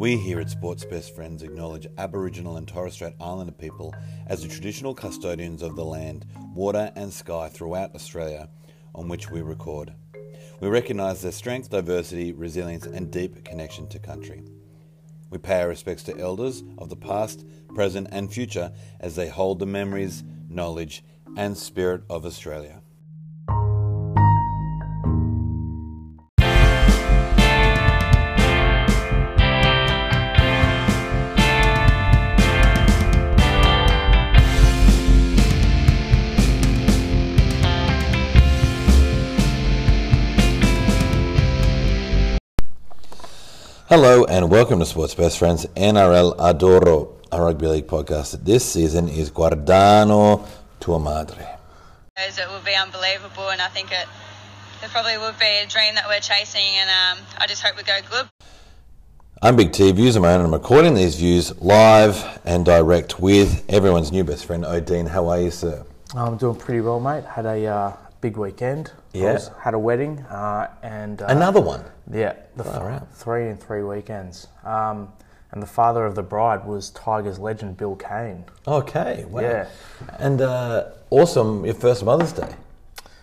We here at Sports Best Friends acknowledge Aboriginal and Torres Strait Islander people as the traditional custodians of the land, water and sky throughout Australia on which we record. We recognise their strength, diversity, resilience and deep connection to country. We pay our respects to elders of the past, present and future as they hold the memories, knowledge and spirit of Australia. Hello and welcome to Sports Best Friends NRL Adoro, a rugby league podcast. This season is Guardano Tua Madre. It will be unbelievable, and I think it probably will be a dream that we're chasing, and I just hope we go good. I'm Big T, Views of my own, and I'm recording these views live and direct with everyone's new best friend, O'Dean. How are you, sir? I'm doing pretty well, mate. Had a big weekend. Yeah. Had a wedding and another one. Yeah, three in 3 weekends. And the father of the bride was Tigers legend Bill Kane. Okay, wow. Yeah. And awesome, your first Mother's Day.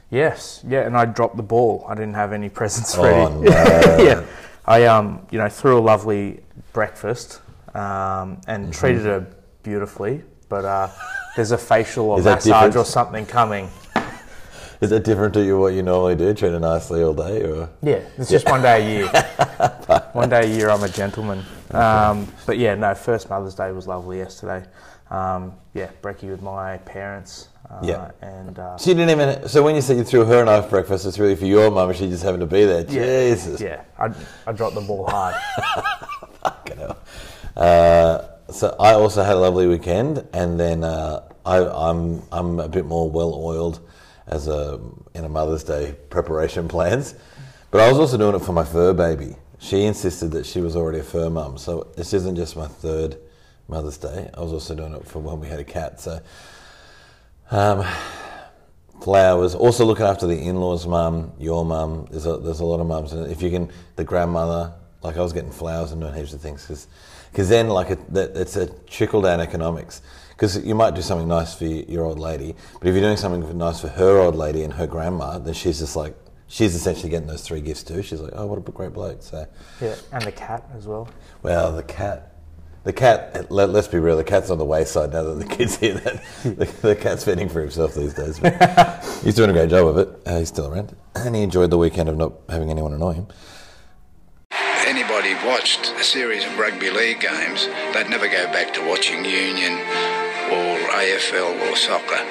Yes, yeah, and I dropped the ball. I didn't have any presents ready. Oh, no. Yeah, I threw a lovely breakfast and treated her beautifully, but there's a facial or massage or something coming. Is that different to what you normally do, treat her nicely all day? Or? Yeah, it's just one day a year. One day a year, I'm a gentleman. Okay. But yeah, no, first Mother's Day was lovely yesterday. Brekkie with my parents. So you didn't even. So when you said you threw her a nice breakfast, it's really for your mum. She just happened to be there. Yeah, Jesus. Yeah, I dropped the ball hard. Fucking hell. So I also had a lovely weekend, and then I'm a bit more well oiled as in a Mother's Day preparation plans. But I was also doing it for my fur baby. She insisted that she was already a fur mum, so this isn't just my third Mother's Day. I was also doing it for when we had a cat, so flowers. Also looking after the in-laws' mum, your mum. There's a lot of mums, and if you can, the grandmother. Like I was getting flowers and doing heaps of things because then like it's a trickle down economics. Because you might do something nice for your old lady, but if you're doing something nice for her old lady and her grandma, then she's just like, she's essentially getting those 3 gifts too. She's like, oh, what a great bloke. So yeah, and the cat as well. Well, the cat. Let's be real, the cat's on the wayside now that the kids hear that. The cat's fending for himself these days. But he's doing a great job of it. He's still around, and he enjoyed the weekend of not having anyone annoy him. Anybody watched a series of rugby league games, they'd never go back to watching Union or AFL or soccer.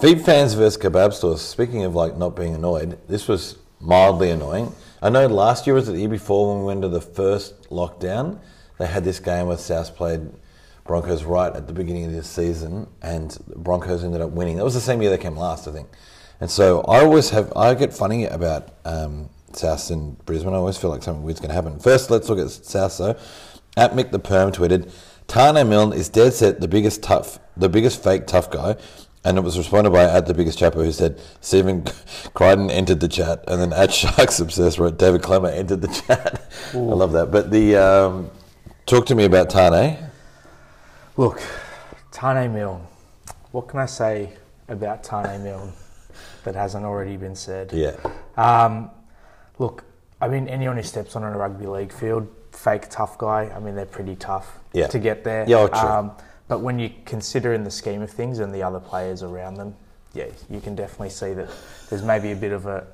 Feed fans versus kebab stores. Speaking of like not being annoyed, this was mildly annoying. I know last year, was it the year before, when we went to the first lockdown, they had this game where South played Broncos right at the beginning of this season, and the Broncos ended up winning. That was the same year they came last, I think. And so I get funny about South in Brisbane. I always feel like something weird's going to happen. First, let's look at South though. At Mick the Perm tweeted, Tane Milne is dead set the biggest fake tough guy, and it was responded by at the biggest chapper, who said Stephen Crichton entered the chat, and then at Sharks Obsessed wrote David Clemmer entered the chat. Ooh. I love that. But the talk to me about Tane. Look, Tane Milne. What can I say about Tane Milne that hasn't already been said? Yeah. Look, I mean, anyone who steps on a rugby league field, fake tough guy, I mean, they're pretty tough to get there. Yeah, true. But when you consider in the scheme of things and the other players around them, yeah, you can definitely see that there's maybe a bit of a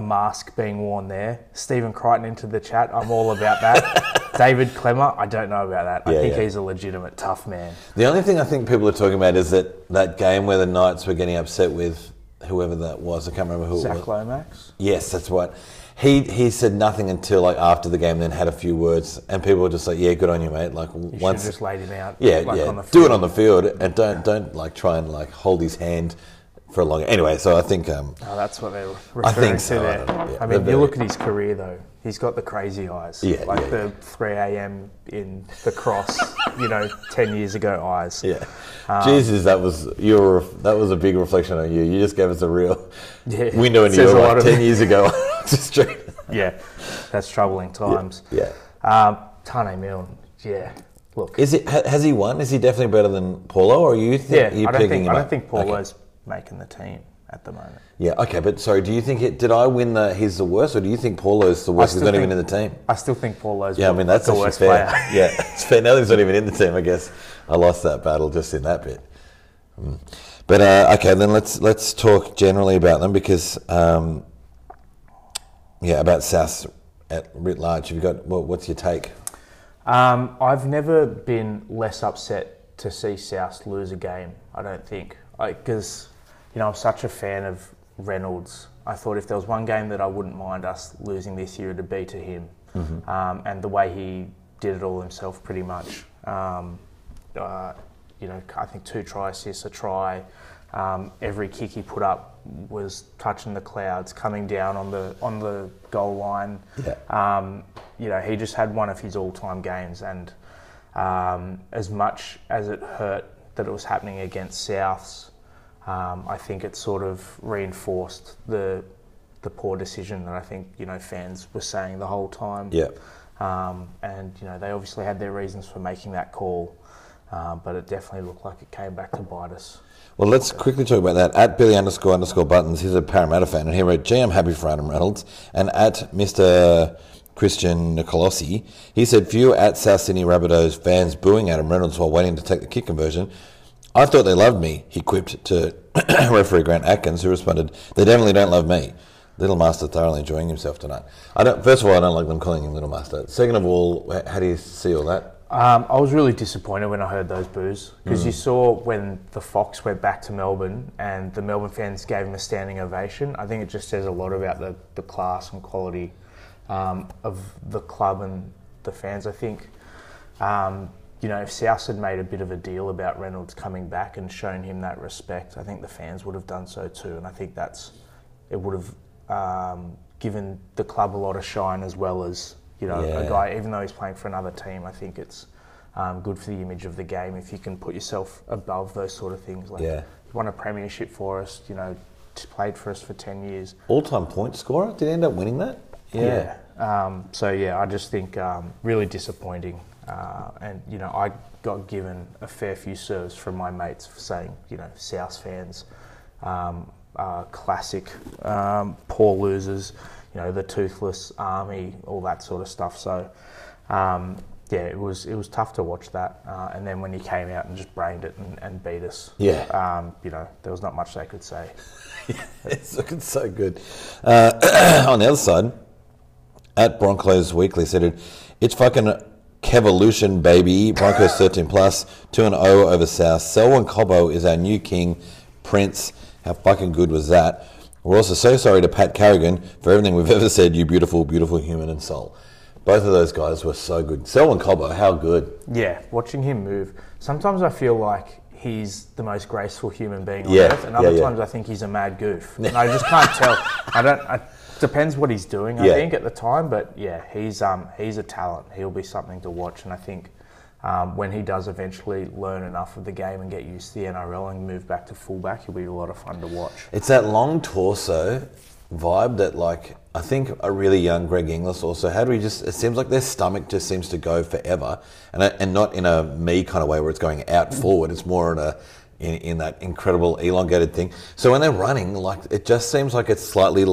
mask being worn there. Stephen Crichton into the chat, I'm all about that. David Clemmer, I don't know about that. I think he's a legitimate tough man. The only thing I think people are talking about is that game where the Knights were getting upset with whoever that was, I can't remember who it was. Zach Lomax? Yes, that's right. He said nothing until like after the game, then had a few words, and people were just like, yeah, good on you, mate. Like you should just laid him out. Yeah, on the field. Do it on the field, and don't like try and like hold his hand for a long. Anyway, so I think that's what they're referring to there. I mean, you look at his career though. He's got the crazy eyes. Yeah, like the 3 a.m. in the cross, 10 years ago eyes. Yeah. Jesus, that was a big reflection on you. You just gave us a real window into your life 10 years ago. Just straight. Yeah, that's troubling times. Yeah. Tane Milne, yeah. Look, is it? Has he won? Is he definitely better than Paulo? Or are you? You're picking him up? I don't think Paulo's making the team at the moment. Yeah. Okay. But sorry, do you think it? Did I win the? He's the worst, or do you think Paulo's the worst? He's not even in the team. I still think Paulo's. Yeah. I mean, that's the worst fair. Player. Yeah. It's fair. Now he's not even in the team. I guess I lost that battle just in that bit. But okay, then let's talk generally about them because about South at writ large. You've got what's your take? I've never been less upset to see South lose a game. I don't think because I'm such a fan of Reynolds. I thought if there was one game that I wouldn't mind us losing this year, it'd be to him. Mm-hmm. And the way he did it all himself, pretty much. I think 2 try assists, a try. Every kick he put up was touching the clouds, coming down on the goal line. Yeah. He just had one of his all-time games, and as much as it hurt that it was happening against Souths, I think it sort of reinforced the poor decision that I think fans were saying the whole time. Yeah. And they obviously had their reasons for making that call. But it definitely looked like it came back to bite us. Well, let's quickly talk about that. At Billy__Buttons, he's a Parramatta fan, and he wrote, "Gee, I'm happy for Adam Reynolds." And at Mr. Christian Nicolosi, he said, "Few at South Sydney Rabbitohs fans booing Adam Reynolds while waiting to take the kick conversion. I thought they loved me," he quipped to referee Grant Atkins, who responded, "They definitely don't love me. Little Master thoroughly enjoying himself tonight." First of all, I don't like them calling him Little Master. Second of all, how do you see all that? I was really disappointed when I heard those boos because you saw when the Fox went back to Melbourne and the Melbourne fans gave him a standing ovation. I think it just says a lot about the class and quality of the club and the fans. I think, if South had made a bit of a deal about Reynolds coming back and shown him that respect, I think the fans would have done so too. And I think it would have given the club a lot of shine as well as... a guy, even though he's playing for another team, I think it's good for the image of the game if you can put yourself above those sort of things. Like, he won a premiership for us, played for us for 10 years. All-time point scorer? Did he end up winning that? Yeah. I just think really disappointing. And I got given a fair few serves from my mates for saying, South fans are classic poor losers. The toothless army, all that sort of stuff. So, it was tough to watch that. And then when he came out and just brained it and beat us, there was not much they could say. It's looking so good. On the other side, at Broncos Weekly said, "It's fucking Kevolution, baby. Broncos 13+, 2-0 over South. Selwyn Cobbo is our new king, Prince. How fucking good was that? We're also so sorry to Pat Carrigan for everything we've ever said, you beautiful, beautiful human and soul." Both of those guys were so good. Selwyn Cobbo, how good. Yeah, watching him move. Sometimes I feel like he's the most graceful human being on earth, and other times I think he's a mad goof. And I just can't tell. Depends what he's doing, I think, at the time. But yeah, he's a talent. He'll be something to watch, and I think when he does eventually learn enough of the game and get used to the NRL and move back to fullback, he'll be a lot of fun to watch. It's that long torso vibe that, I think a really young Greg Inglis also had. It seems like their stomach just seems to go forever, and not in a me kind of way where it's going out forward. It's more in that incredible elongated thing. So when they're running, it just seems like it's slightly.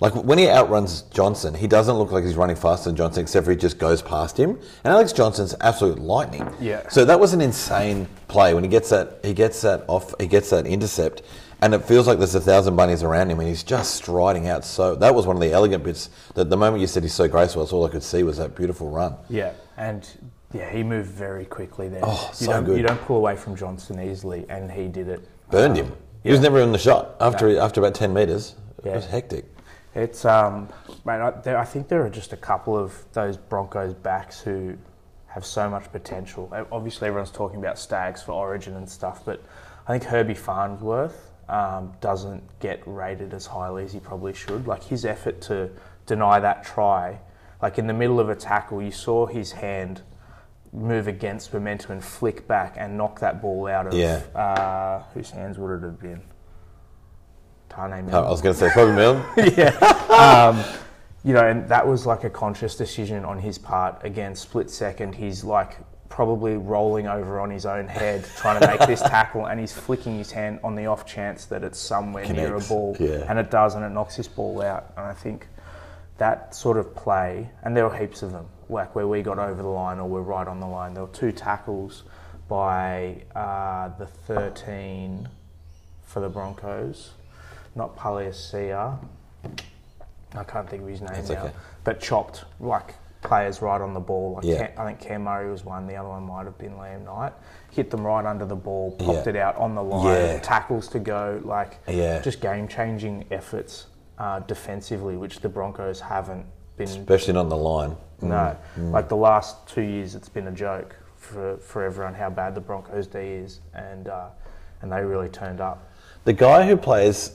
Like, when he outruns Johnson, he doesn't look like he's running faster than Johnson, except for he just goes past him. And Alex Johnson's absolute lightning. Yeah. So that was an insane play when he gets that intercept, and it feels like there's 1,000 bunnies around him, and he's just striding out. So that was one of the elegant bits. That the moment you said he's so graceful, that's all I could see was that beautiful run. Yeah, and he moved very quickly there. Oh, good. You don't pull away from Johnson easily, and he did it. Burned him. He was never in the shot after about 10 metres. It was hectic. It's I think there are just a couple of those Broncos backs who have so much potential. Obviously, everyone's talking about Stags for Origin and stuff, but I think Herbie Farnsworth doesn't get rated as highly as he probably should. Like, his effort to deny that try, in the middle of a tackle, you saw his hand move against momentum and flick back and knock that ball out of whose hands would it have been? Tane Milne. I was going to say probably Milne. you know, and that was like a conscious decision on his part. Again, split second, he's like probably rolling over on his own head trying to make this tackle, and he's flicking his hand on the off chance that it's somewhere near a ball, and it does, and it knocks this ball out. And I think that sort of play, and there were heaps of them, like where we got over the line or we're right on the line. There were two tackles by the 13 for the Broncos, not Paliasia. I can't think of his name now, but chopped like players right on the ball. Like I think Cam Murray was one, the other one might have been Liam Knight. Hit them right under the ball, popped it out on the line, tackles to go, like just game-changing efforts defensively, which the Broncos haven't been... Especially not on the line. No. Like the last 2 years, it's been a joke for everyone how bad the Broncos D is, and they really turned up. The guy who plays...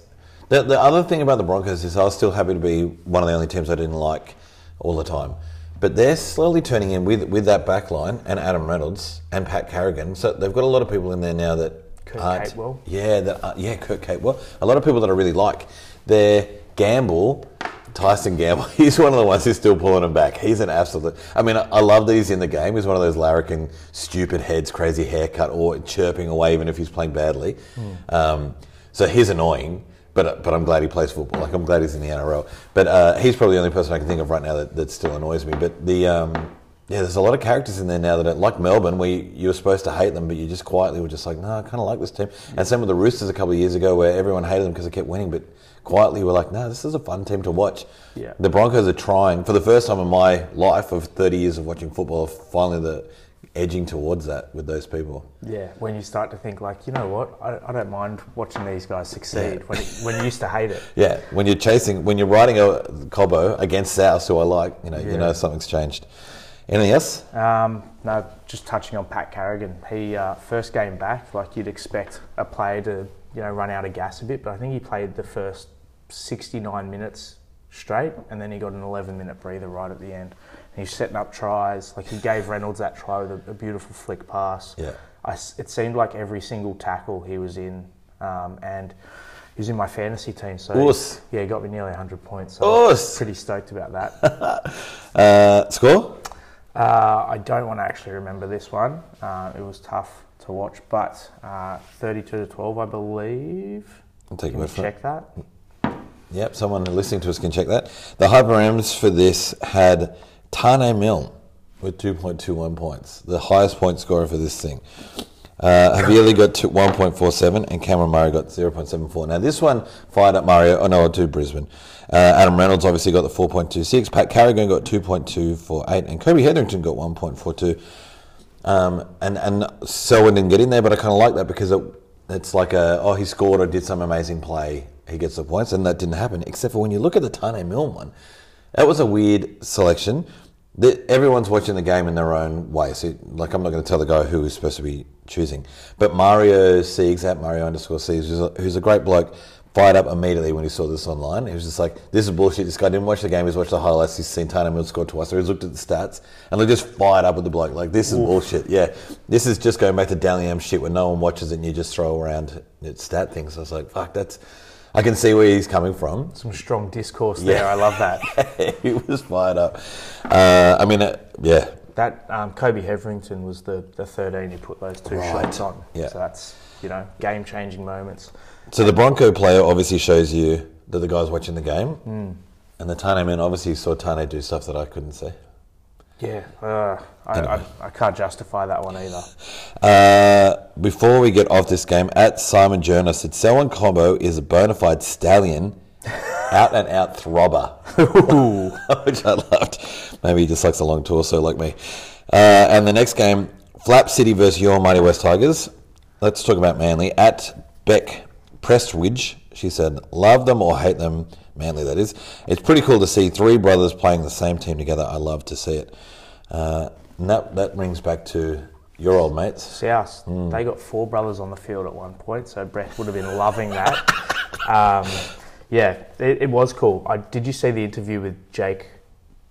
The other thing about the Broncos is I was still happy to be one of the only teams I didn't like all the time. But they're slowly turning in with that back line and Adam Reynolds and Pat Carrigan. So they've got a lot of people in there now that Kirk Catewell. Kirk Catewell. A lot of people that I really like. They're Tyson Gamble. He's one of the ones who's still pulling him back. He's an absolute... I mean, I love that he's in the game. He's one of those larrikin, stupid heads, crazy haircut, or chirping away even if he's playing badly. So he's annoying. But I'm glad he plays football. Like, I'm glad he's in the NRL. But he's probably the only person I can think of right now that still annoys me. But there's a lot of characters in there now that, like Melbourne, where you were supposed to hate them, but you just quietly were just like, no, I kind of like this team. And same with the Roosters a couple of years ago, where everyone hated them because they kept winning, but quietly were like, no, this is a fun team to watch. Yeah. The Broncos are trying, for the first time in my life of 30 years of watching football, finally edging towards that with those people. Yeah, when you start to think like, you know what, I don't mind watching these guys succeed when you used to hate it. Yeah, when you're riding a Cobbo against South, who I like, you know something's changed. Anything else? No, just touching on Pat Carrigan. He, first game back, like you'd expect a player to, run out of gas a bit, but I think he played the first 69 minutes straight, and then he got an 11-minute breather right at the end. He's setting up tries. Like, he gave Reynolds that try with a beautiful flick pass. Yeah. It seemed like every single tackle he was in, and he was in my fantasy team. So he got me nearly 100 points. So I was pretty stoked about that. Score? I don't want to actually remember this one. It was tough to watch, but 32-12, I believe. I'll take a word for it. Check that. Yep, someone listening to us can check that. The Hyper M's for this had Tane Milne with 2.21 points, the highest point scorer for this thing. Havili got 1.47 and Cameron Murray got 0.74. Now, this one fired up Brisbane. Adam Reynolds obviously got the 4.26. Pat Carrigan got 2.248 and Kobe Hetherington got 1.42. And Selwyn didn't get in there, but I kind of like that because it's like, he scored or did some amazing play. He gets the points, and that didn't happen, except for when you look at the Tane Milne one. That was a weird selection. Everyone's watching the game in their own way. So, like, I'm not going to tell the guy who is supposed to be choosing. But Mario Siegs, at Mario_Siegs, who's a great bloke, fired up immediately when he saw this online. He was just like, this is bullshit. This guy didn't watch the game. He's watched the highlights. He's seen Tane Milne score twice. So he's looked at the stats, and they just fired up with the bloke. Like, this is bullshit. Yeah. This is just going back to Dally M shit where no one watches it and you just throw around stat things. So I was like, fuck, I can see where he's coming from. Some strong discourse there. I love that. He was fired up. That Kobe Hetherington was the 13 who put those two shots on. Yeah. So that's, game-changing moments. So the Bronco player obviously shows you that the guy's watching the game. And the Tane man obviously saw Tane do stuff that I couldn't see. Yeah. I can't justify that one either. Before we get off this game, at Simon Journer said, Selwyn Cobbo is a bona fide stallion, out-and-out throbber. Which I loved. Maybe he just likes a long torso like me. And the next game, Flap City versus your mighty West Tigers. Let's talk about Manly. At Beck Prestwidge, she said, love them or hate them, Manly that is. It's pretty cool to see three brothers playing the same team together. I love to see it. And that rings back to your old mates. South. They got four brothers on the field at one point, so Brett would have been loving that. It was cool. Did you see the interview with Jake,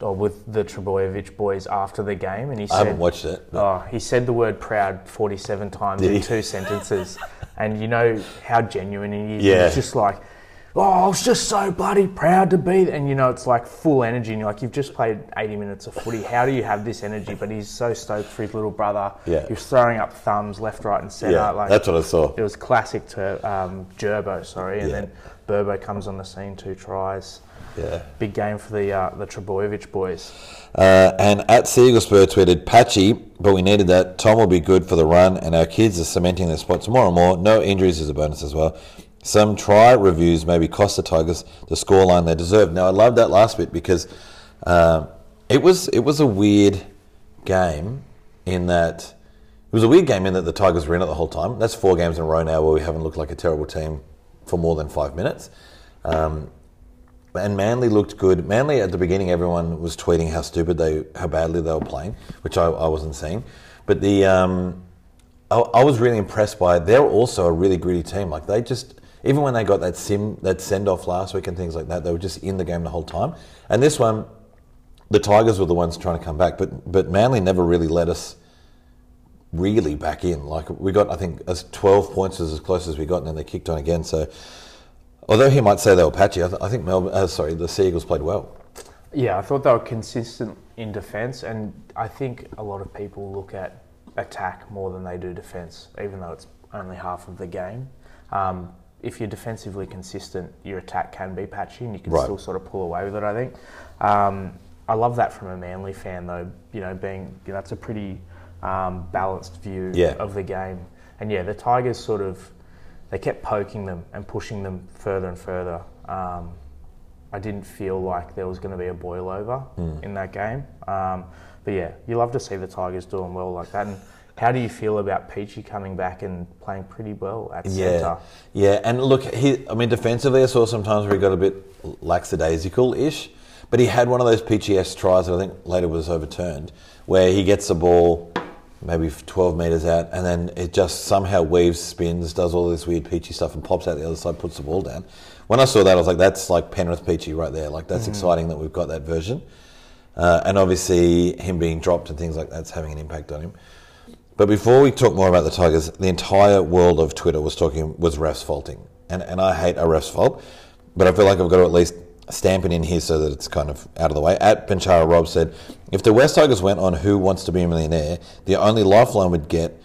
or with the Trbojevic boys after the game? And he said, I haven't watched it. He said the word proud 47 times in two sentences. And you know how genuine he is. Yeah. It's just like, oh, I was just so bloody proud to be there. And, you know, it's like full energy. And you're like, you've just played 80 minutes of footy. How do you have this energy? But he's so stoked for his little brother. Yeah. He was throwing up thumbs left, right and centre. Yeah, like, that's what I saw. It was classic to Gerbo, sorry. And then Burbo comes on the scene, 2 tries. Yeah. Big game for the Trbojevic boys. And at Seaglespur tweeted, patchy, but we needed that. Tom will be good for the run, and our kids are cementing their spots more and more. No injuries is a bonus as well. Some try reviews maybe cost the Tigers the scoreline they deserved. Now, I love that last bit because it was a weird game in that... It was a weird game in that the Tigers were in it the whole time. That's 4 games in a row now where we haven't looked like a terrible team for more than 5 minutes. And Manly looked good. Manly, at the beginning, everyone was tweeting how badly they were playing, which I wasn't seeing. But I was really impressed by it. They're also a really gritty team. Like, they just, even when they got that send-off last week and things like that, they were just in the game the whole time. And this one, the Tigers were the ones trying to come back. But Manly never really let us really back in. Like, we got, I think, as 12 points as close as we got, and then they kicked on again. So... although he might say they were patchy, I think the Sea Eagles played well. Yeah, I thought they were consistent in defence, and I think a lot of people look at attack more than they do defence, even though it's only half of the game. If you're defensively consistent, your attack can be patchy, and you can still sort of pull away with it, I think. I love that from a Manly fan, though. You know, that's a pretty balanced view of the game. And yeah, the Tigers sort of... they kept poking them and pushing them further and further. I didn't feel like there was going to be a boil over in that game. But yeah, you love to see the Tigers doing well like that. And how do you feel about Peachy coming back and playing pretty well at centre? Yeah, and look, defensively I saw sometimes where he got a bit lackadaisical-ish, but he had one of those Peachy-esque tries that I think later was overturned, where he gets the ball... maybe 12 metres out, and then it just somehow weaves, spins, does all this weird Peachy stuff and pops out the other side, puts the ball down. When I saw that, I was like, that's like Penrith Peachy right there. Like, that's exciting that we've got that version. And obviously, him being dropped and things like that's having an impact on him. But before we talk more about the Tigers, the entire world of Twitter was refs faulting. And I hate a ref's fault, but I feel like I've got to at least stamp it in here so that it's kind of out of the way. At Benchara Rob said, if the West Tigers went on Who Wants to Be a Millionaire, the only lifeline we'd get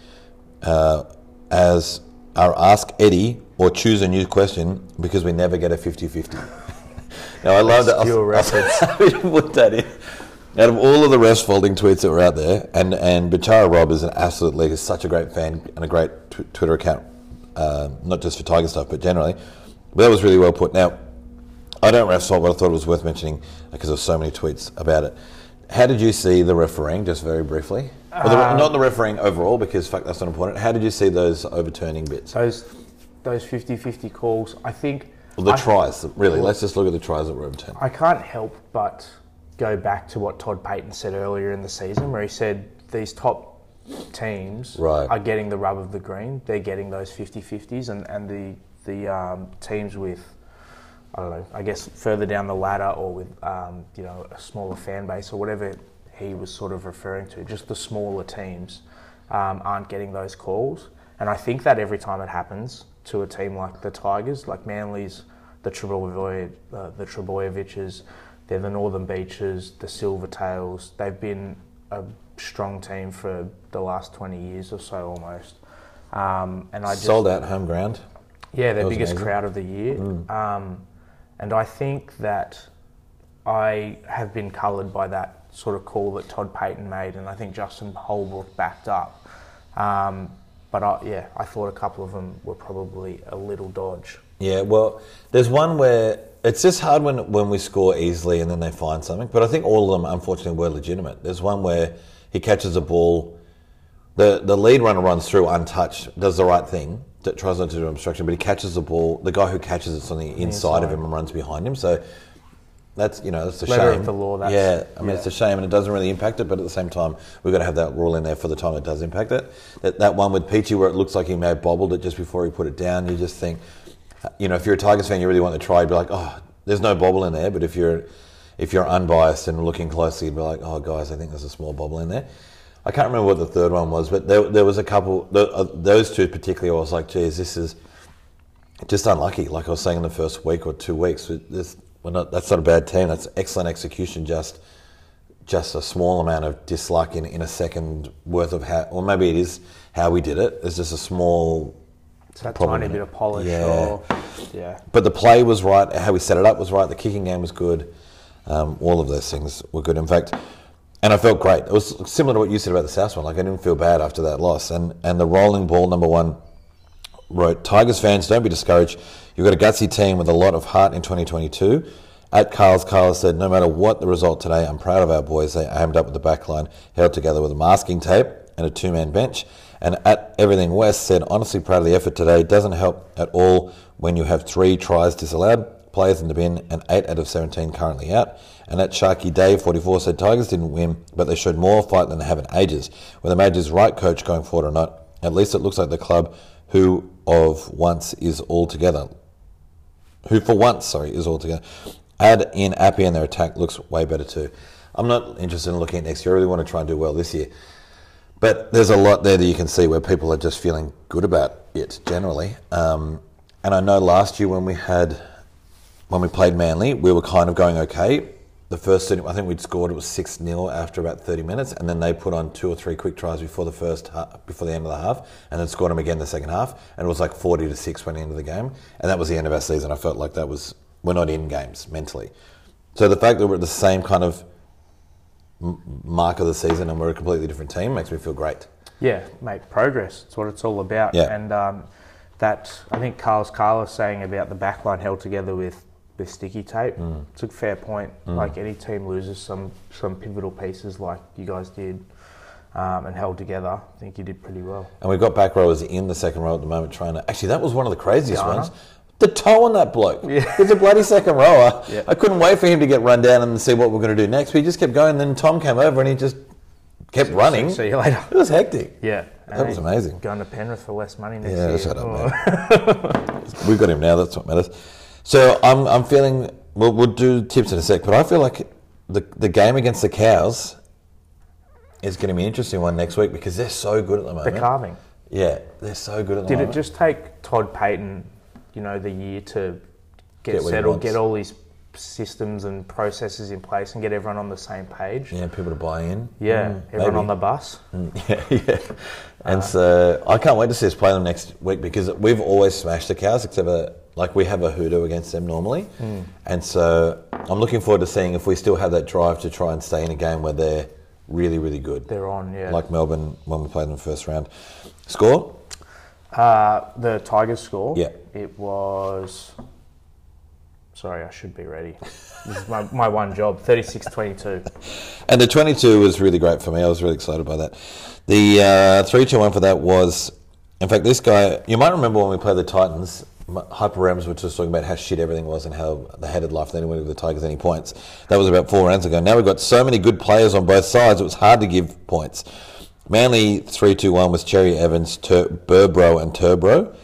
as our Ask Eddie or Choose a New Question, because we never get a 50-50. Now, I love that. I put that in. Out of all of the refs folding tweets that were out there, and Benchara Rob is an absolute league, is such a great fan and a great Twitter account, not just for Tiger stuff, but generally. But that was really well put. Now, I don't ref fault, but I thought it was worth mentioning because there were so many tweets about it. How did you see the refereeing, just very briefly? Not the refereeing overall, because fuck, that's not important. How did you see those overturning bits? Those 50-50 calls, I think... Well, the tries, really. Let's just look at the tries that were overturned. I can't help but go back to what Todd Payten said earlier in the season, where he said these top teams are getting the rub of the green. They're getting those 50-50s, and the teams with... I don't know, I guess further down the ladder or with, a smaller fan base or whatever he was sort of referring to, just the smaller teams aren't getting those calls. And I think that every time it happens to a team like the Tigers, like Manly's, the Trbojeviches, they're the Northern Beaches, the Silvertails, they've been a strong team for the last 20 years or so almost. And I sold out home ground. Yeah, their biggest crowd of the year. And I think that I have been coloured by that sort of call that Todd Payten made, and I think Justin Holbrook backed up. I thought a couple of them were probably a little dodge. Yeah, well, there's one where it's just hard when we score easily and then they find something, but I think all of them, unfortunately, were legitimate. There's one where he catches a ball, the lead runner runs through untouched, does the right thing, that tries not to do obstruction, but he catches the ball. The guy who catches it's on the inside of him and runs behind him. So that's a shame. Letter of the law. It's a shame, and it doesn't really impact it. But at the same time, we've got to have that rule in there for the time it does impact it. That one with Peachy, where it looks like he may have bobbled it just before he put it down. You just think, if you're a Tigers fan, you really want to try. You'd be like, oh, there's no bobble in there. But if you're unbiased and looking closely, you'd be like, oh, guys, I think there's a small bobble in there. I can't remember what the third one was, but there was a couple. Those two particularly, I was like, geez, this is... just unlucky. Like I was saying, in the first week or 2 weeks, that's not a bad team. That's excellent execution. Just a small amount of disluck in a second worth of how, or maybe it is how we did it. It's just a small, it's that tiny bit of polish. Yeah. But the play was right. How we set it up was right. The kicking game was good. All of those things were good. In fact, and I felt great. It was similar to what you said about the South one. Like, I didn't feel bad after that loss. And the rolling ball number one wrote, Tigers fans, don't be discouraged. You've got a gutsy team with a lot of heart in 2022. At Carl's, Carl said, no matter what the result today, I'm proud of our boys. They aimed up with the back line, held together with a masking tape and a two-man bench. And at Everything West said, honestly proud of the effort today. Doesn't help at all when you have 3 tries disallowed, players in the bin, and 8 out of 17 currently out. And at Sharky Dave 44 said, Tigers didn't win, but they showed more fight than they have in ages. Whether Major's right coach going forward or not, at least it looks like the club who for once, is all together. Add in Appy and their attack looks way better too. I'm not interested in looking at next year. I really want to try and do well this year. But there's a lot there that you can see where people are just feeling good about it generally. And I know last year when we played Manly, we were kind of going okay. The first, I think we'd scored, it was 6-0 after about 30 minutes, and then they put on 2 or 3 quick tries before the end of the half, and then scored them again in the second half, and it was like 40-6 went into the game, and that was the end of our season. I felt like we're not in games mentally. So the fact that we're at the same kind of mark of the season and we're a completely different team makes me feel great. Yeah, mate, progress. It's what it's all about. Yeah. And that, I think Carlos saying about the backline held together with sticky tape. It's a fair point. Like, any team loses some pivotal pieces like you guys did, and held together. I think you did pretty well. And we've got back rowers in the second row at the moment trying to... Actually, that was one of the craziest ones. The toe on that bloke. Yeah. He's a bloody second rower. Yeah. I couldn't wait for him to get run down and see what we're going to do next. But he just kept going. Then Tom came over and he just kept running. See you later. It was hectic. Yeah. That was amazing. Going to Penrith for less money next year. Shut up, man. We've got him now. That's what matters. So I'm feeling, we'll do tips in a sec, but I feel like the game against the Cows is going to be an interesting one next week because they're so good at the moment. The carving. Yeah, they're so good at the moment. Did it just take Todd Payten, the year to get settled, get all these systems and processes in place and get everyone on the same page? Yeah, people to buy in. Yeah, everyone on the bus. Yeah. And so I can't wait to see us play them next week because we've always smashed the Cows except for... Like, we have a hoodoo against them normally. And so I'm looking forward to seeing if we still have that drive to try and stay in a game where they're really, really good. They're on, yeah. Like Melbourne when we played them first round. Score? The Tigers score? Yeah. It was... Sorry, I should be ready. This is my one job, 36-22. And the 22 was really great for me. I was really excited by that. The 3-2-1 for that was... In fact, this guy... You might remember when we played the Titans... Hyper M's were just talking about how shit everything was and how they hated life. They didn't give the Tigers any points. That was about 4 rounds ago. Now we've got so many good players on both sides, it was hard to give points. Manly 3-2-1 was Cherry Evans, Burbo and Turbro.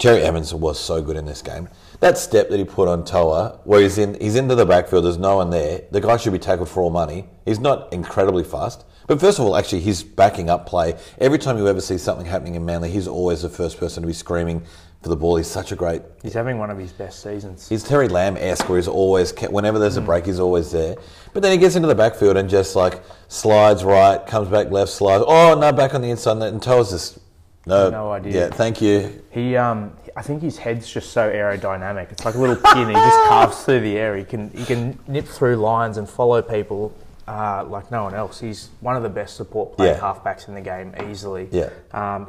Cherry Evans was so good in this game. That step that he put on Toa, where he's into the backfield, there's no one there. The guy should be tackled for all money. He's not incredibly fast. But first of all, actually, his backing up play, every time you ever see something happening in Manly, he's always the first person to be screaming for the ball. He's such a great... He's having one of his best seasons. He's Terry Lamb-esque, where he's always... Whenever there's a break, he's always there. But then he gets into the backfield and just, like, slides right, comes back left, slides... Oh, no, back on the inside. And Toa's just... No idea. Yeah, thank you. He, I think his head's just so aerodynamic. It's like a little pin. He just carves through the air. He can nip through lines and follow people like no one else. He's one of the best support play halfbacks in the game easily. Yeah.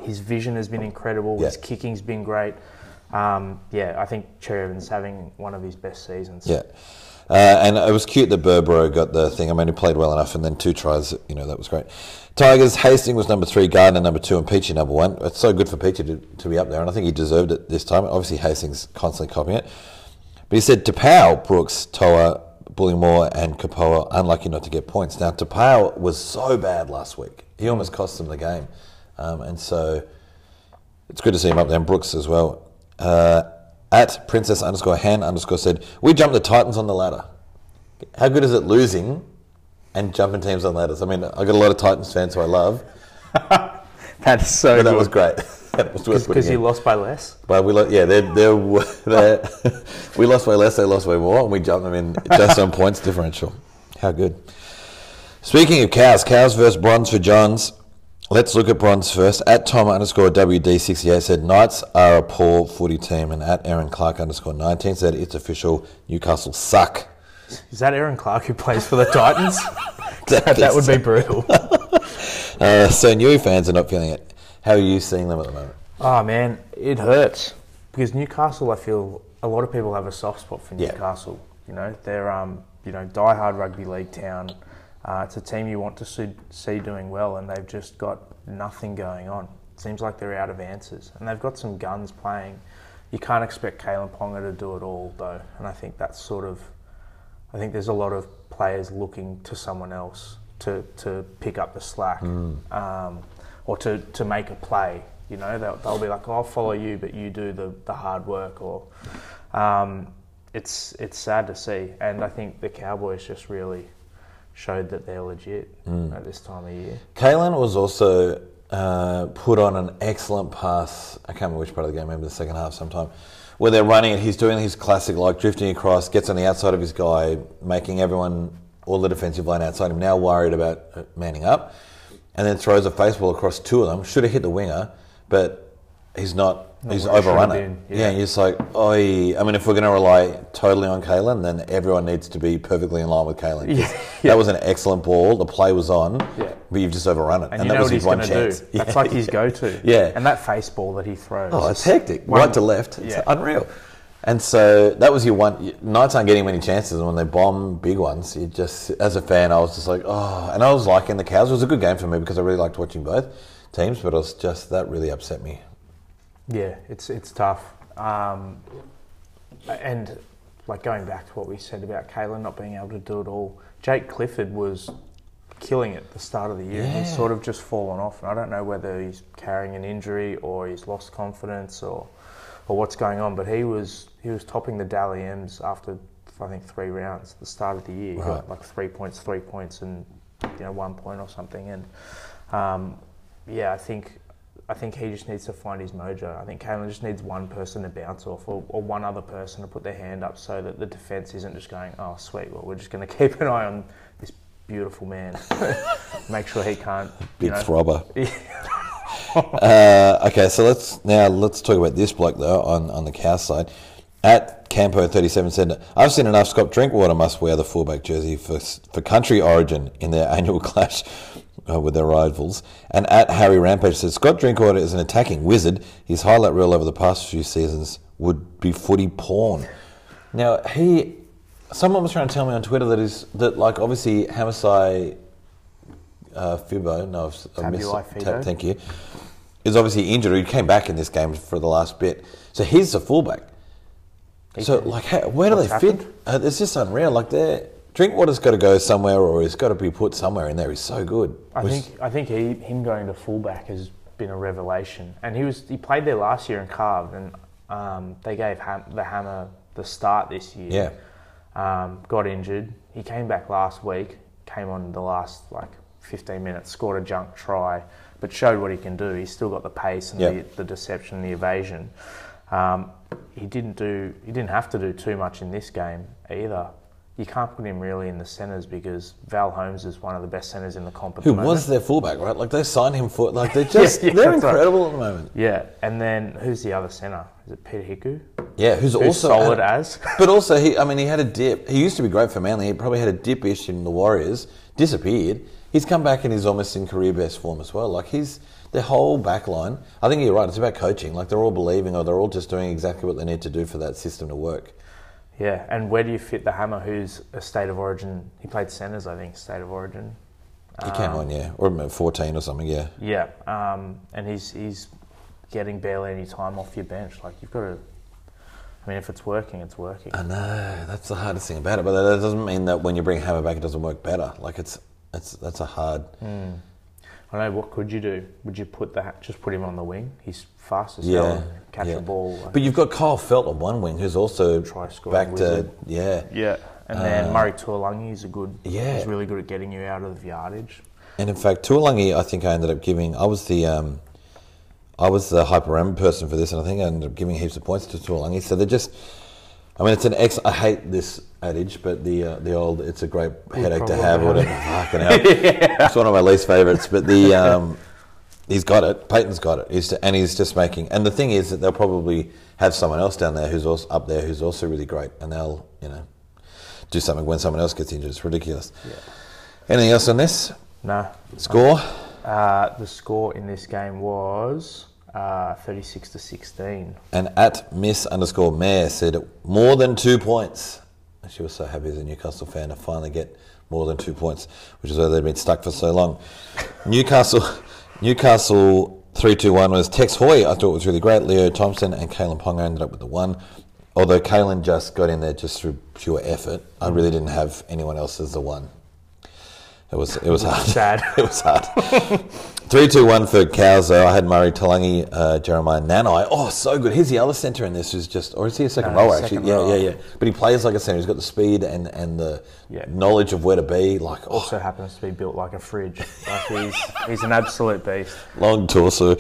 His vision has been incredible. Yeah. His kicking's been great. I think Cherry Evans having one of his best seasons. Yeah. And it was cute that Burbo got the thing. I mean, he played well enough, and then 2 tries, that was great. Tigers, Hastings was number 3, Gardner number 2, and Peachy number 1. It's so good for Peachy to be up there, and I think he deserved it this time. Obviously, Hastings constantly copying it. But he said, Tapau, Brooks, Toa, Bullimore, and Kapoa, unlucky not to get points. Now, Tapau was so bad last week. He almost cost them the game. And so, it's good to see him up there, and Brooks as well. At Princess_Han_ said, we jumped the Titans on the ladder. How good is it losing and jumping teams on ladders? I mean, I got a lot of Titans fans who I love. That is so good. That was great. Because you lost by less. But we lost. Yeah, they're we lost by less. They lost by more, and we jumped them in just on points differential. How good. Speaking of cows versus bronze for Johns. Let's look at bronze first. At Tom_WD68 said Knights are a poor footy team, and at Aaron Clark _19 said it's official, Newcastle suck. Is that Aaron Clark who plays for the Titans? that would be brutal. So Newey fans are not feeling it. How are you seeing them at the moment? Oh man, it hurts because Newcastle. I feel a lot of people have a soft spot for Newcastle. Yeah. You know, they're diehard rugby league town. It's a team you want to see doing well, and they've just got nothing going on. It seems like they're out of answers, and they've got some guns playing. You can't expect Caelan Ponga to do it all, though, and I think that's I think there's a lot of players looking to someone else to pick up the slack or to make a play. You know, they'll be like, oh, "I'll follow you, but you do the hard work." Or it's sad to see, and I think the Cowboys just really showed that they're legit at this time of year. Caelan was also put on an excellent pass. I can't remember which part of the game, maybe the second half sometime, where they're running it. He's doing his classic, like drifting across, gets on the outside of his guy, making everyone, all the defensive line outside him, now worried about manning up, and then throws a faceball across two of them. Should have hit the winger, but he's not. He's overrun it. Yeah, and you're just like, I mean, if we're going to rely totally on Caelan, then everyone needs to be perfectly in line with Caelan. Yeah, that was an excellent ball. The play was on, but you've just overrun it. And you that know was what his one chance. Do. That's like his go-to. Yeah. And that face ball that he throws. Oh, it's hectic. Right to left. It's unreal. And so that was your one. Knights aren't getting many chances, and when they bomb big ones, you just, as a fan, I was just like, oh. And I was liking the Cows. It was a good game for me because I really liked watching both teams, but it was just, that really upset me. Yeah, it's tough. And like going back to what we said about Caelan not being able to do it all, Jake Clifford was killing it at the start of the year. Yeah. He's sort of just fallen off. And I don't know whether he's carrying an injury or he's lost confidence or what's going on, but he was topping the Dally M's after, I think, 3 rounds at the start of the year. Right. He got like 3 points and 1 point or something. And I think he just needs to find his mojo. I think Caelan just needs one person to bounce off or one other person to put their hand up so that the defence isn't just going, oh, sweet, well, we're just going to keep an eye on this beautiful man. Make sure he can't... Big throbber. Okay, so let's talk about this bloke, though, on the Cow side. At Campo37 said, I've seen enough Scott Drinkwater must wear the fullback jersey for country origin in their annual clash with their rivals. And at Harry Rampage said, Scott Drinkwater is an attacking wizard. His highlight reel over the past few seasons would be footy porn. Now, someone was trying to tell me on Twitter that obviously Hamish Fibbo, no, I've missed it. Thank you. Is obviously injured. He came back in this game for the last bit. So he's a fullback. So, where do they fit? It's just unreal. Drinkwater's got to go somewhere, or he's got to be put somewhere in there. He's so good. I think him going to fullback has been a revelation. And he played there last year and carved, and they gave the Hammer the start this year. Yeah. Got injured. He came back last week. Came on the last 15 minutes. Scored a junk try, but showed what he can do. He's still got the pace and the deception, and the evasion. He didn't have to do too much in this game either. You can't put him really in the centres because Val Holmes is one of the best centres in the comp at the moment. Who was their fullback, right? Like, they signed him for... Like, they're just... they're incredible at the moment. Yeah, and then who's the other centre? Is it Peter Hiku? Yeah, who's also... solid as... But also, he had a dip. He used to be great for Manly. He probably had a dip-ish in the Warriors. Disappeared. He's come back and he's almost in career-best form as well. Their whole back line... I think you're right. It's about coaching. They're all believing, or they're all just doing exactly what they need to do for that system to work. Yeah, and where do you fit the Hammer, who's a State of Origin... He played centres, I think, State of Origin. He came on, yeah. Or 14 or something, yeah. Yeah, and he's getting barely any time off your bench. You've got to... I mean, if it's working, it's working. I know, that's the hardest thing about it. But that doesn't mean that when you bring Hammer back, it doesn't work better. That's a hard... I know, what could you do? Would you just put him on the wing? He's fast as hell. Catch a ball. But you've got Kyle Felt on one wing, who's also back wizard. To... Yeah. Yeah. And then Murray Taulagi is he's really good at getting you out of yardage. And in fact, Taulagi, I think I ended up giving... I was the... I was the Hyper M person for this, and I think I ended up giving heaps of points to Tuolangi. So they're just, I mean, it's an ex. I hate this adage, but the old, it's a great headache to have, or whatever. Fucking hell. Yeah. It's one of my least favourites, but the he's got it. Payton's got it. He's just making. And the thing is that they'll probably have someone else down there who's also up there who's also really great, and they'll do something when someone else gets injured. It's ridiculous. Yeah. Anything else on this? No. Score. The score in this game was 36-16. And at Miss_Mayor said more than 2 points. And she was so happy as a Newcastle fan to finally get more than 2 points, which is why they've been stuck for so long. Newcastle 3-2-1 was Tex Hoy. I thought it was really great. Leo Thompson and Caelan Ponga ended up with the one. Although Caelan just got in there just through pure effort. I really didn't have anyone else as the one. It was hard. Sad. It was hard. 3-2-1 for Cows, though. I had Murray Taulagi, Jeremiah Nanai. Oh, so good. Here's the other centre in this who's just... Or is he a second rower, actually? Yeah. But he plays like a centre. He's got the speed and the knowledge of where to be. Like, also happens to be built like a fridge. Like he's an absolute beast. Long torso.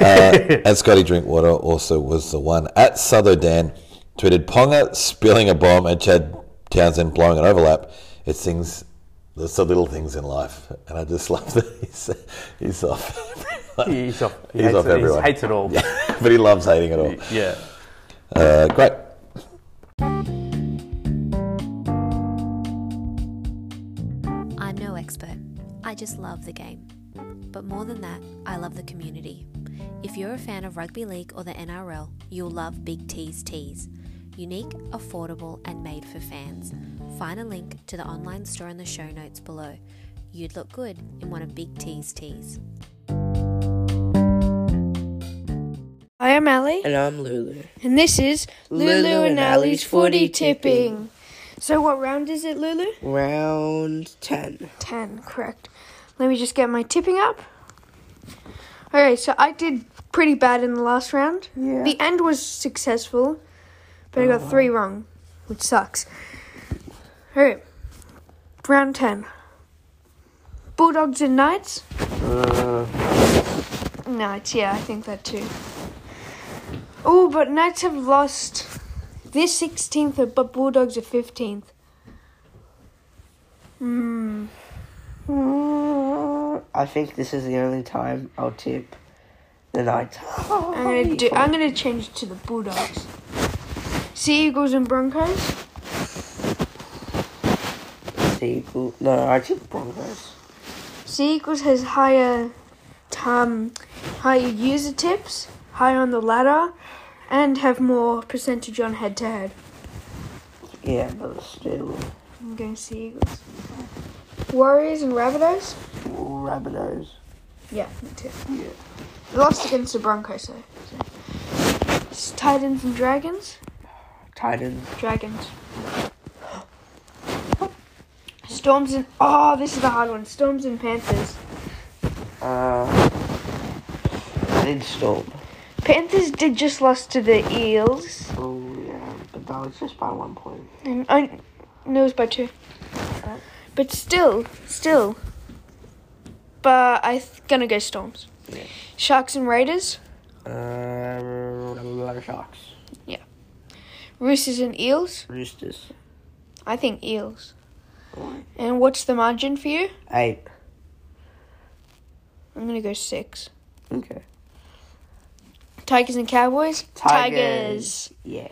And Scotty Drinkwater also was the one. At Southo Dan tweeted, Ponga spilling a bomb and Chad Townsend blowing an overlap. It's things... There's the little things in life, and I just love that he's off. He's off everyone. He hates it all. Yeah, but he loves hating it all. Yeah. Great. I'm no expert. I just love the game. But more than that, I love the community. If you're a fan of rugby league or the NRL, you'll love Big T's Tees. Unique, affordable, and made for fans. Find a link to the online store in the show notes below. You'd look good in one of Big T's tees. Hi, I'm Ali. And I'm Lulu. And this is Lulu and Ali's Footy Tipping. So what round is it, Lulu? Round 10. 10, correct. Let me just get my tipping up. Okay, so I did pretty bad in the last round. Yeah. The end was successful. But I got 3 wrong, which sucks. Alright, round 10. Bulldogs and Knights? Knights, yeah, I think that too. Oh, but Knights have lost. They're 16th, but Bulldogs are 15th. I think this is the only time I'll tip the Knights. I'm going to change it to the Bulldogs. Sea Eagles and Broncos? Sea Eagles? No, I took Broncos. Sea Eagles has higher user tips, higher on the ladder, and have more percentage on head-to-head. Yeah, but still. I'm going Sea Eagles. Warriors and Rabbitohs? Rabbitohs. Yeah, me too. Yeah. They lost against the Broncos, though. So. Titans and Dragons? Dragons. Storms and... Oh, this is the hard one. Storms and Panthers. I did Storm. Panthers did just lost to the Eels. Oh, yeah. But that was just by 1 point. No, it was by 2. But still. But I'm going to go Storms. Yeah. Sharks and Raiders? Sharks. Yeah. Roosters and Eels? Roosters. I think Eels. Right. And what's the margin for you? 8. I'm going to go 6. Okay. Tigers and Cowboys? Tigers. Yeah.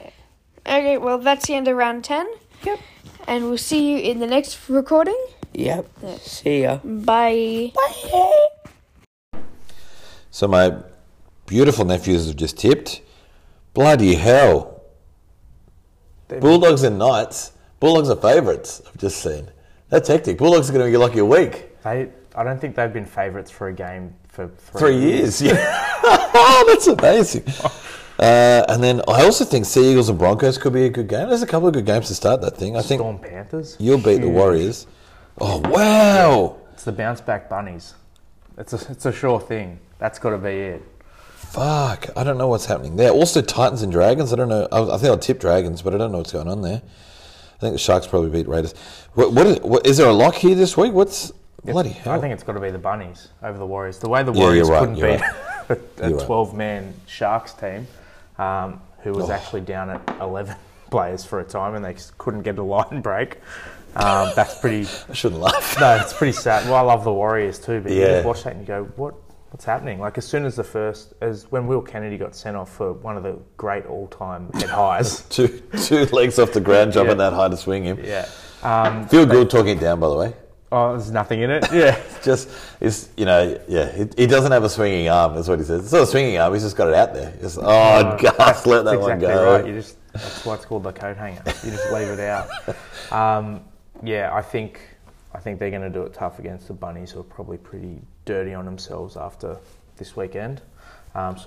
Okay, well, that's the end of round 10. Yep. And we'll see you in the next recording. Yep. See ya. Bye. Bye. So my beautiful nephews have just tipped. Bloody hell. Bulldogs and Knights. Bulldogs are favourites, I've just seen. That's hectic. Bulldogs are going to be lucky a week. I don't think they've been favourites for a game for three years. Yeah. Oh, that's amazing. And then I also think Sea Eagles and Broncos could be a good game. There's a couple of good games to start that thing. I think Storm Panthers. You'll beat the Warriors. Oh, wow. Yeah. It's the bounce-back bunnies. It's a sure thing. That's got to be it. Fuck, I don't know what's happening there. Also, Titans and Dragons, I don't know. I think I'll tip Dragons, but I don't know what's going on there. I think the Sharks probably beat Raiders. What is there a lock here this week? Bloody hell. I think it's got to be the Bunnies over the Warriors. The way the Warriors couldn't beat a 12-man Sharks team who was actually down at 11 players for a time, and they couldn't get a line break. That's pretty... I shouldn't laugh. No, it's pretty sad. Well, I love the Warriors too, but you just watch that and you go, what's happening? Like, as soon as the first... as when Will Kennedy got sent off for one of the great all-time head highs. two legs off the ground, jumping that high to swing him. Yeah. Feel good talking it down, by the way. Oh, there's nothing in it. Yeah. He doesn't have a swinging arm, is what he says. It's not a swinging arm, he's just got it out there. Let that one go. Right. That's why it's called the coat hanger. You just leave it out. I think they're going to do it tough against the Bunnies, who are probably pretty dirty on themselves after this weekend. Bounce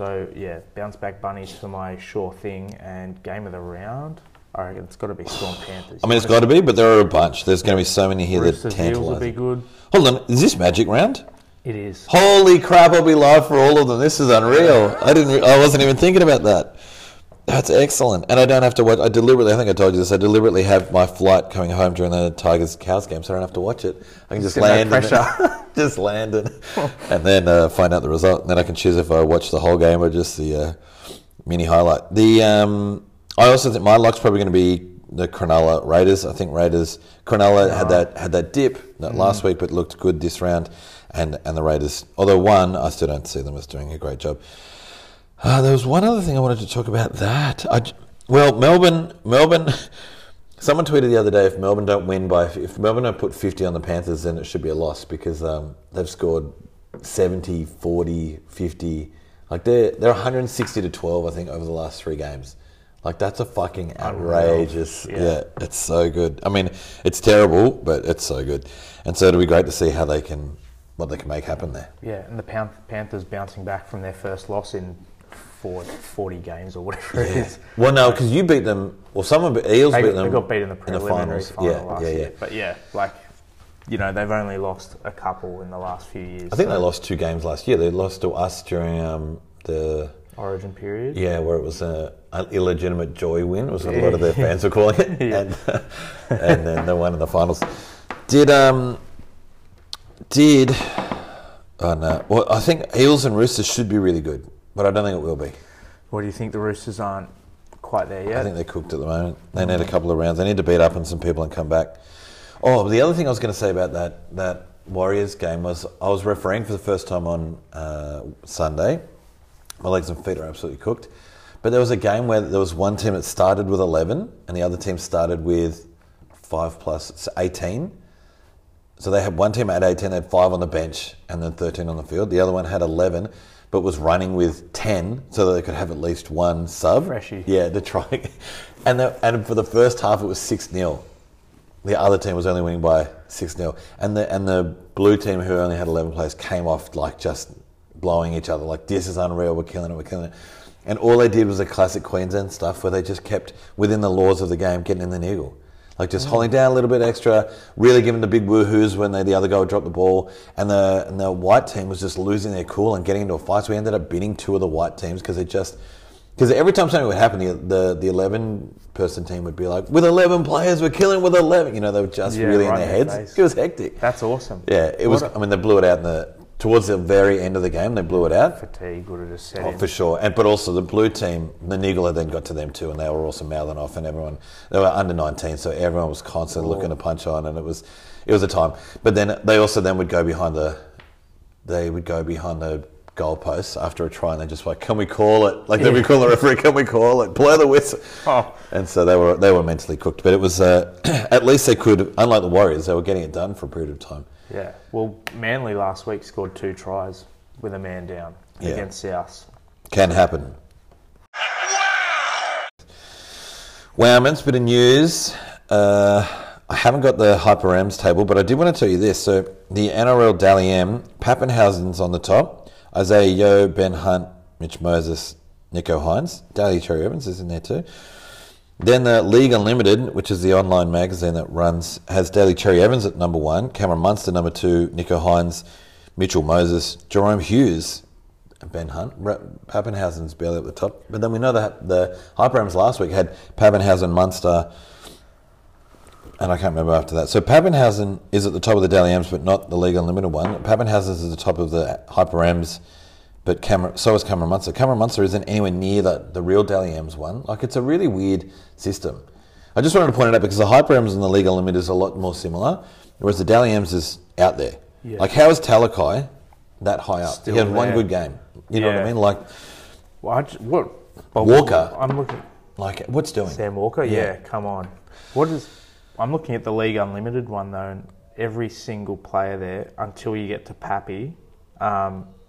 back Bunnies for my sure thing, and game of the round. I reckon it's got to be Storm Panthers. I mean, it's got to be, but there are a bunch. There's going to be so many here that tantalise. Will be good. Hold on, is this Magic Round? It is. Holy crap! I'll be live for all of them. This is unreal. I wasn't even thinking about that. That's excellent, and I don't have to watch. I think I told you this. I deliberately have my flight coming home during the Tigers-Cows game, so I don't have to watch it. I can just land. No pressure. And then find out the result, and then I can choose if I watch the whole game or just the mini highlight. I also think my luck's probably going to be the Cronulla Raiders. I think Cronulla had that dip last week, but looked good this round, and the Raiders. Although I still don't see them as doing a great job. There was one other thing I wanted to talk about. Melbourne. Someone tweeted the other day, if Melbourne don't win if Melbourne don't put 50 on the Panthers, then it should be a loss, because they've scored 70, 40, 50. Like they're 160-12, I think, over the last three games. Like, that's a fucking outrageous... Yeah, it's so good. I mean, it's terrible, but it's so good. And so it'll be great to see how what they can make happen there. Yeah, and the Panthers bouncing back from their first loss in 40 games or whatever it is. Well, no, because you beat them... Well, Eels beat them. They got beat in the preliminary final last year. But yeah, they've only lost a couple in the last few years. I think they lost two games last year. They lost to us during the... Origin period. Yeah, where it was an illegitimate joy win, was what a lot of their fans were calling it. And then they won in the finals. Well, I think Eels and Roosters should be really good, but I don't think it will be. What do you think? The Roosters aren't quite there yet? I think they're cooked at the moment. They need a couple of rounds. They need to beat up on some people and come back. Oh, the other thing I was going to say about that Warriors game was I was refereeing for the first time on Sunday. My legs and feet are absolutely cooked. But there was a game where there was one team that started with 11 and the other team started with 5 plus 18. So they had one team at 18, they had 5 on the bench and then 13 on the field. The other one had 11 but was running with 10 so that they could have at least one sub. Freshie. Yeah, to try. And for the first half, it was 6-0. The other team was only winning by 6-0. And the blue team, who only had 11 players, came off like just... blowing each other, like, this is unreal, we're killing it. And all they did was the classic Queensland stuff where they just kept within the laws of the game, getting in the niggle, like just holding down a little bit extra, really giving the big woohoos when the other guy would drop the ball, and the white team was just losing their cool and getting into a fight. So we ended up beating two of the white teams because every time something would happen, the 11 person team would be like, with 11 players, we're killing with 11, they were just really in their heads. Face. It was hectic. That's awesome. Yeah, they blew it out in the... Towards the very end of the game, they blew it out. Fatigue would have just set in. For sure. But also the blue team, the niggle had then got to them too, and they were also mouthing off, and everyone... They were under 19, so everyone was constantly looking to punch on, and it was a time. But then they also then would go behind the... They would go behind the goalposts after a try, and they're just like, can we call it? Like, they'd be calling the referee, can we call it? Blow the whistle. Oh. And so they were mentally cooked. But it was... at least they could... Unlike the Warriors, they were getting it done for a period of time. Yeah, well, Manly last week scored 2 tries with a man down against South. Can happen. Wow, man's bit of news. I haven't got the Hyper M's table, but I did want to tell you this. So the NRL Dally M, Papenhuyzen's on the top. Isaiah Yeo, Ben Hunt, Mitch Moses, Nicho Hynes. Dally Cherry Evans is in there too. Then the League Unlimited, which is the online magazine that runs, has Daily Cherry Evans at number 1, Cameron Munster number 2, Nicho Hynes, Mitchell Moses, Jerome Hughes, Ben Hunt. Papenhuyzen's barely at the top. But then we know that the Hyper M's last week had Papenhuyzen, Munster, and I can't remember after that. So Papenhuyzen is at the top of the Daily M's, but not the League Unlimited one. Papenhuyzen is at the top of the Hyper M's, But so is Cameron Munster. Cameron Munster isn't anywhere near the real Dally M's one. Like, it's a really weird system. I just wanted to point it out because the Hyper M's and the League Unlimited is a lot more similar, whereas the Dally M's is out there. Yeah. Like, how is Talakai that high up? Still he had there. One good game. You know what I mean? Like, Walker. I'm looking. Like, what's doing? Sam Walker? Yeah, come on. I'm looking at the League Unlimited one, though, and every single player there, until you get to Pappy,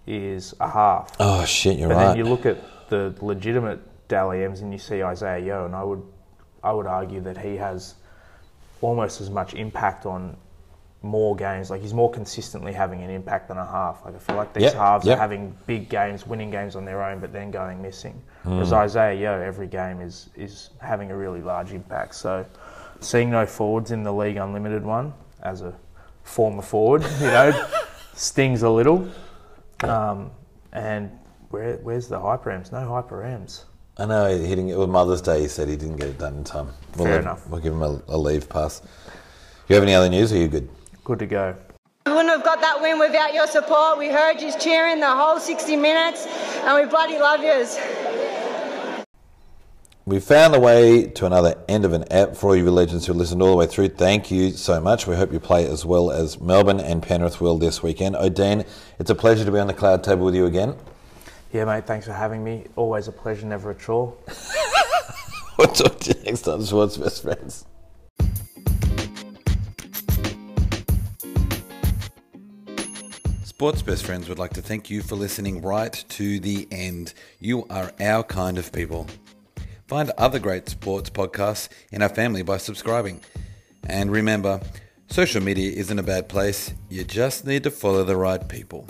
is a half. Oh, shit, you're right. But then you look at the legitimate Dally M's and you see Isaiah Yeo, and I would argue that he has almost as much impact on more games. Like, he's more consistently having an impact than a half. Like, I feel like these halves are having big games, winning games on their own, but then going missing. Whereas Isaiah Yeo, every game is having a really large impact. So seeing no forwards in the League Unlimited one, as a former forward, you know, stings a little. And where's the Hyper M's? No Hyper M's. I know, he didn't get, well, Mother's Day, he said he didn't get it done in time. Fair enough. We'll give him a leave pass. You have any other news, or are you good? Good to go. We wouldn't have got that win without your support. We heard you cheering the whole 60 minutes, and we bloody love yous. We found the way to another end of an app. For all you legends who listened all the way through, thank you so much. We hope you play as well as Melbourne and Penrith will this weekend. O'Dean, it's a pleasure to be on the cloud table with you again. Yeah, mate, thanks for having me. Always a pleasure, never a chore. We'll talk to you next time, Schwartz Best Friends. Sports Best Friends would like to thank you for listening right to the end. You are our kind of people. Find other great sports podcasts in our family by subscribing. And remember, social media isn't a bad place. You just need to follow the right people.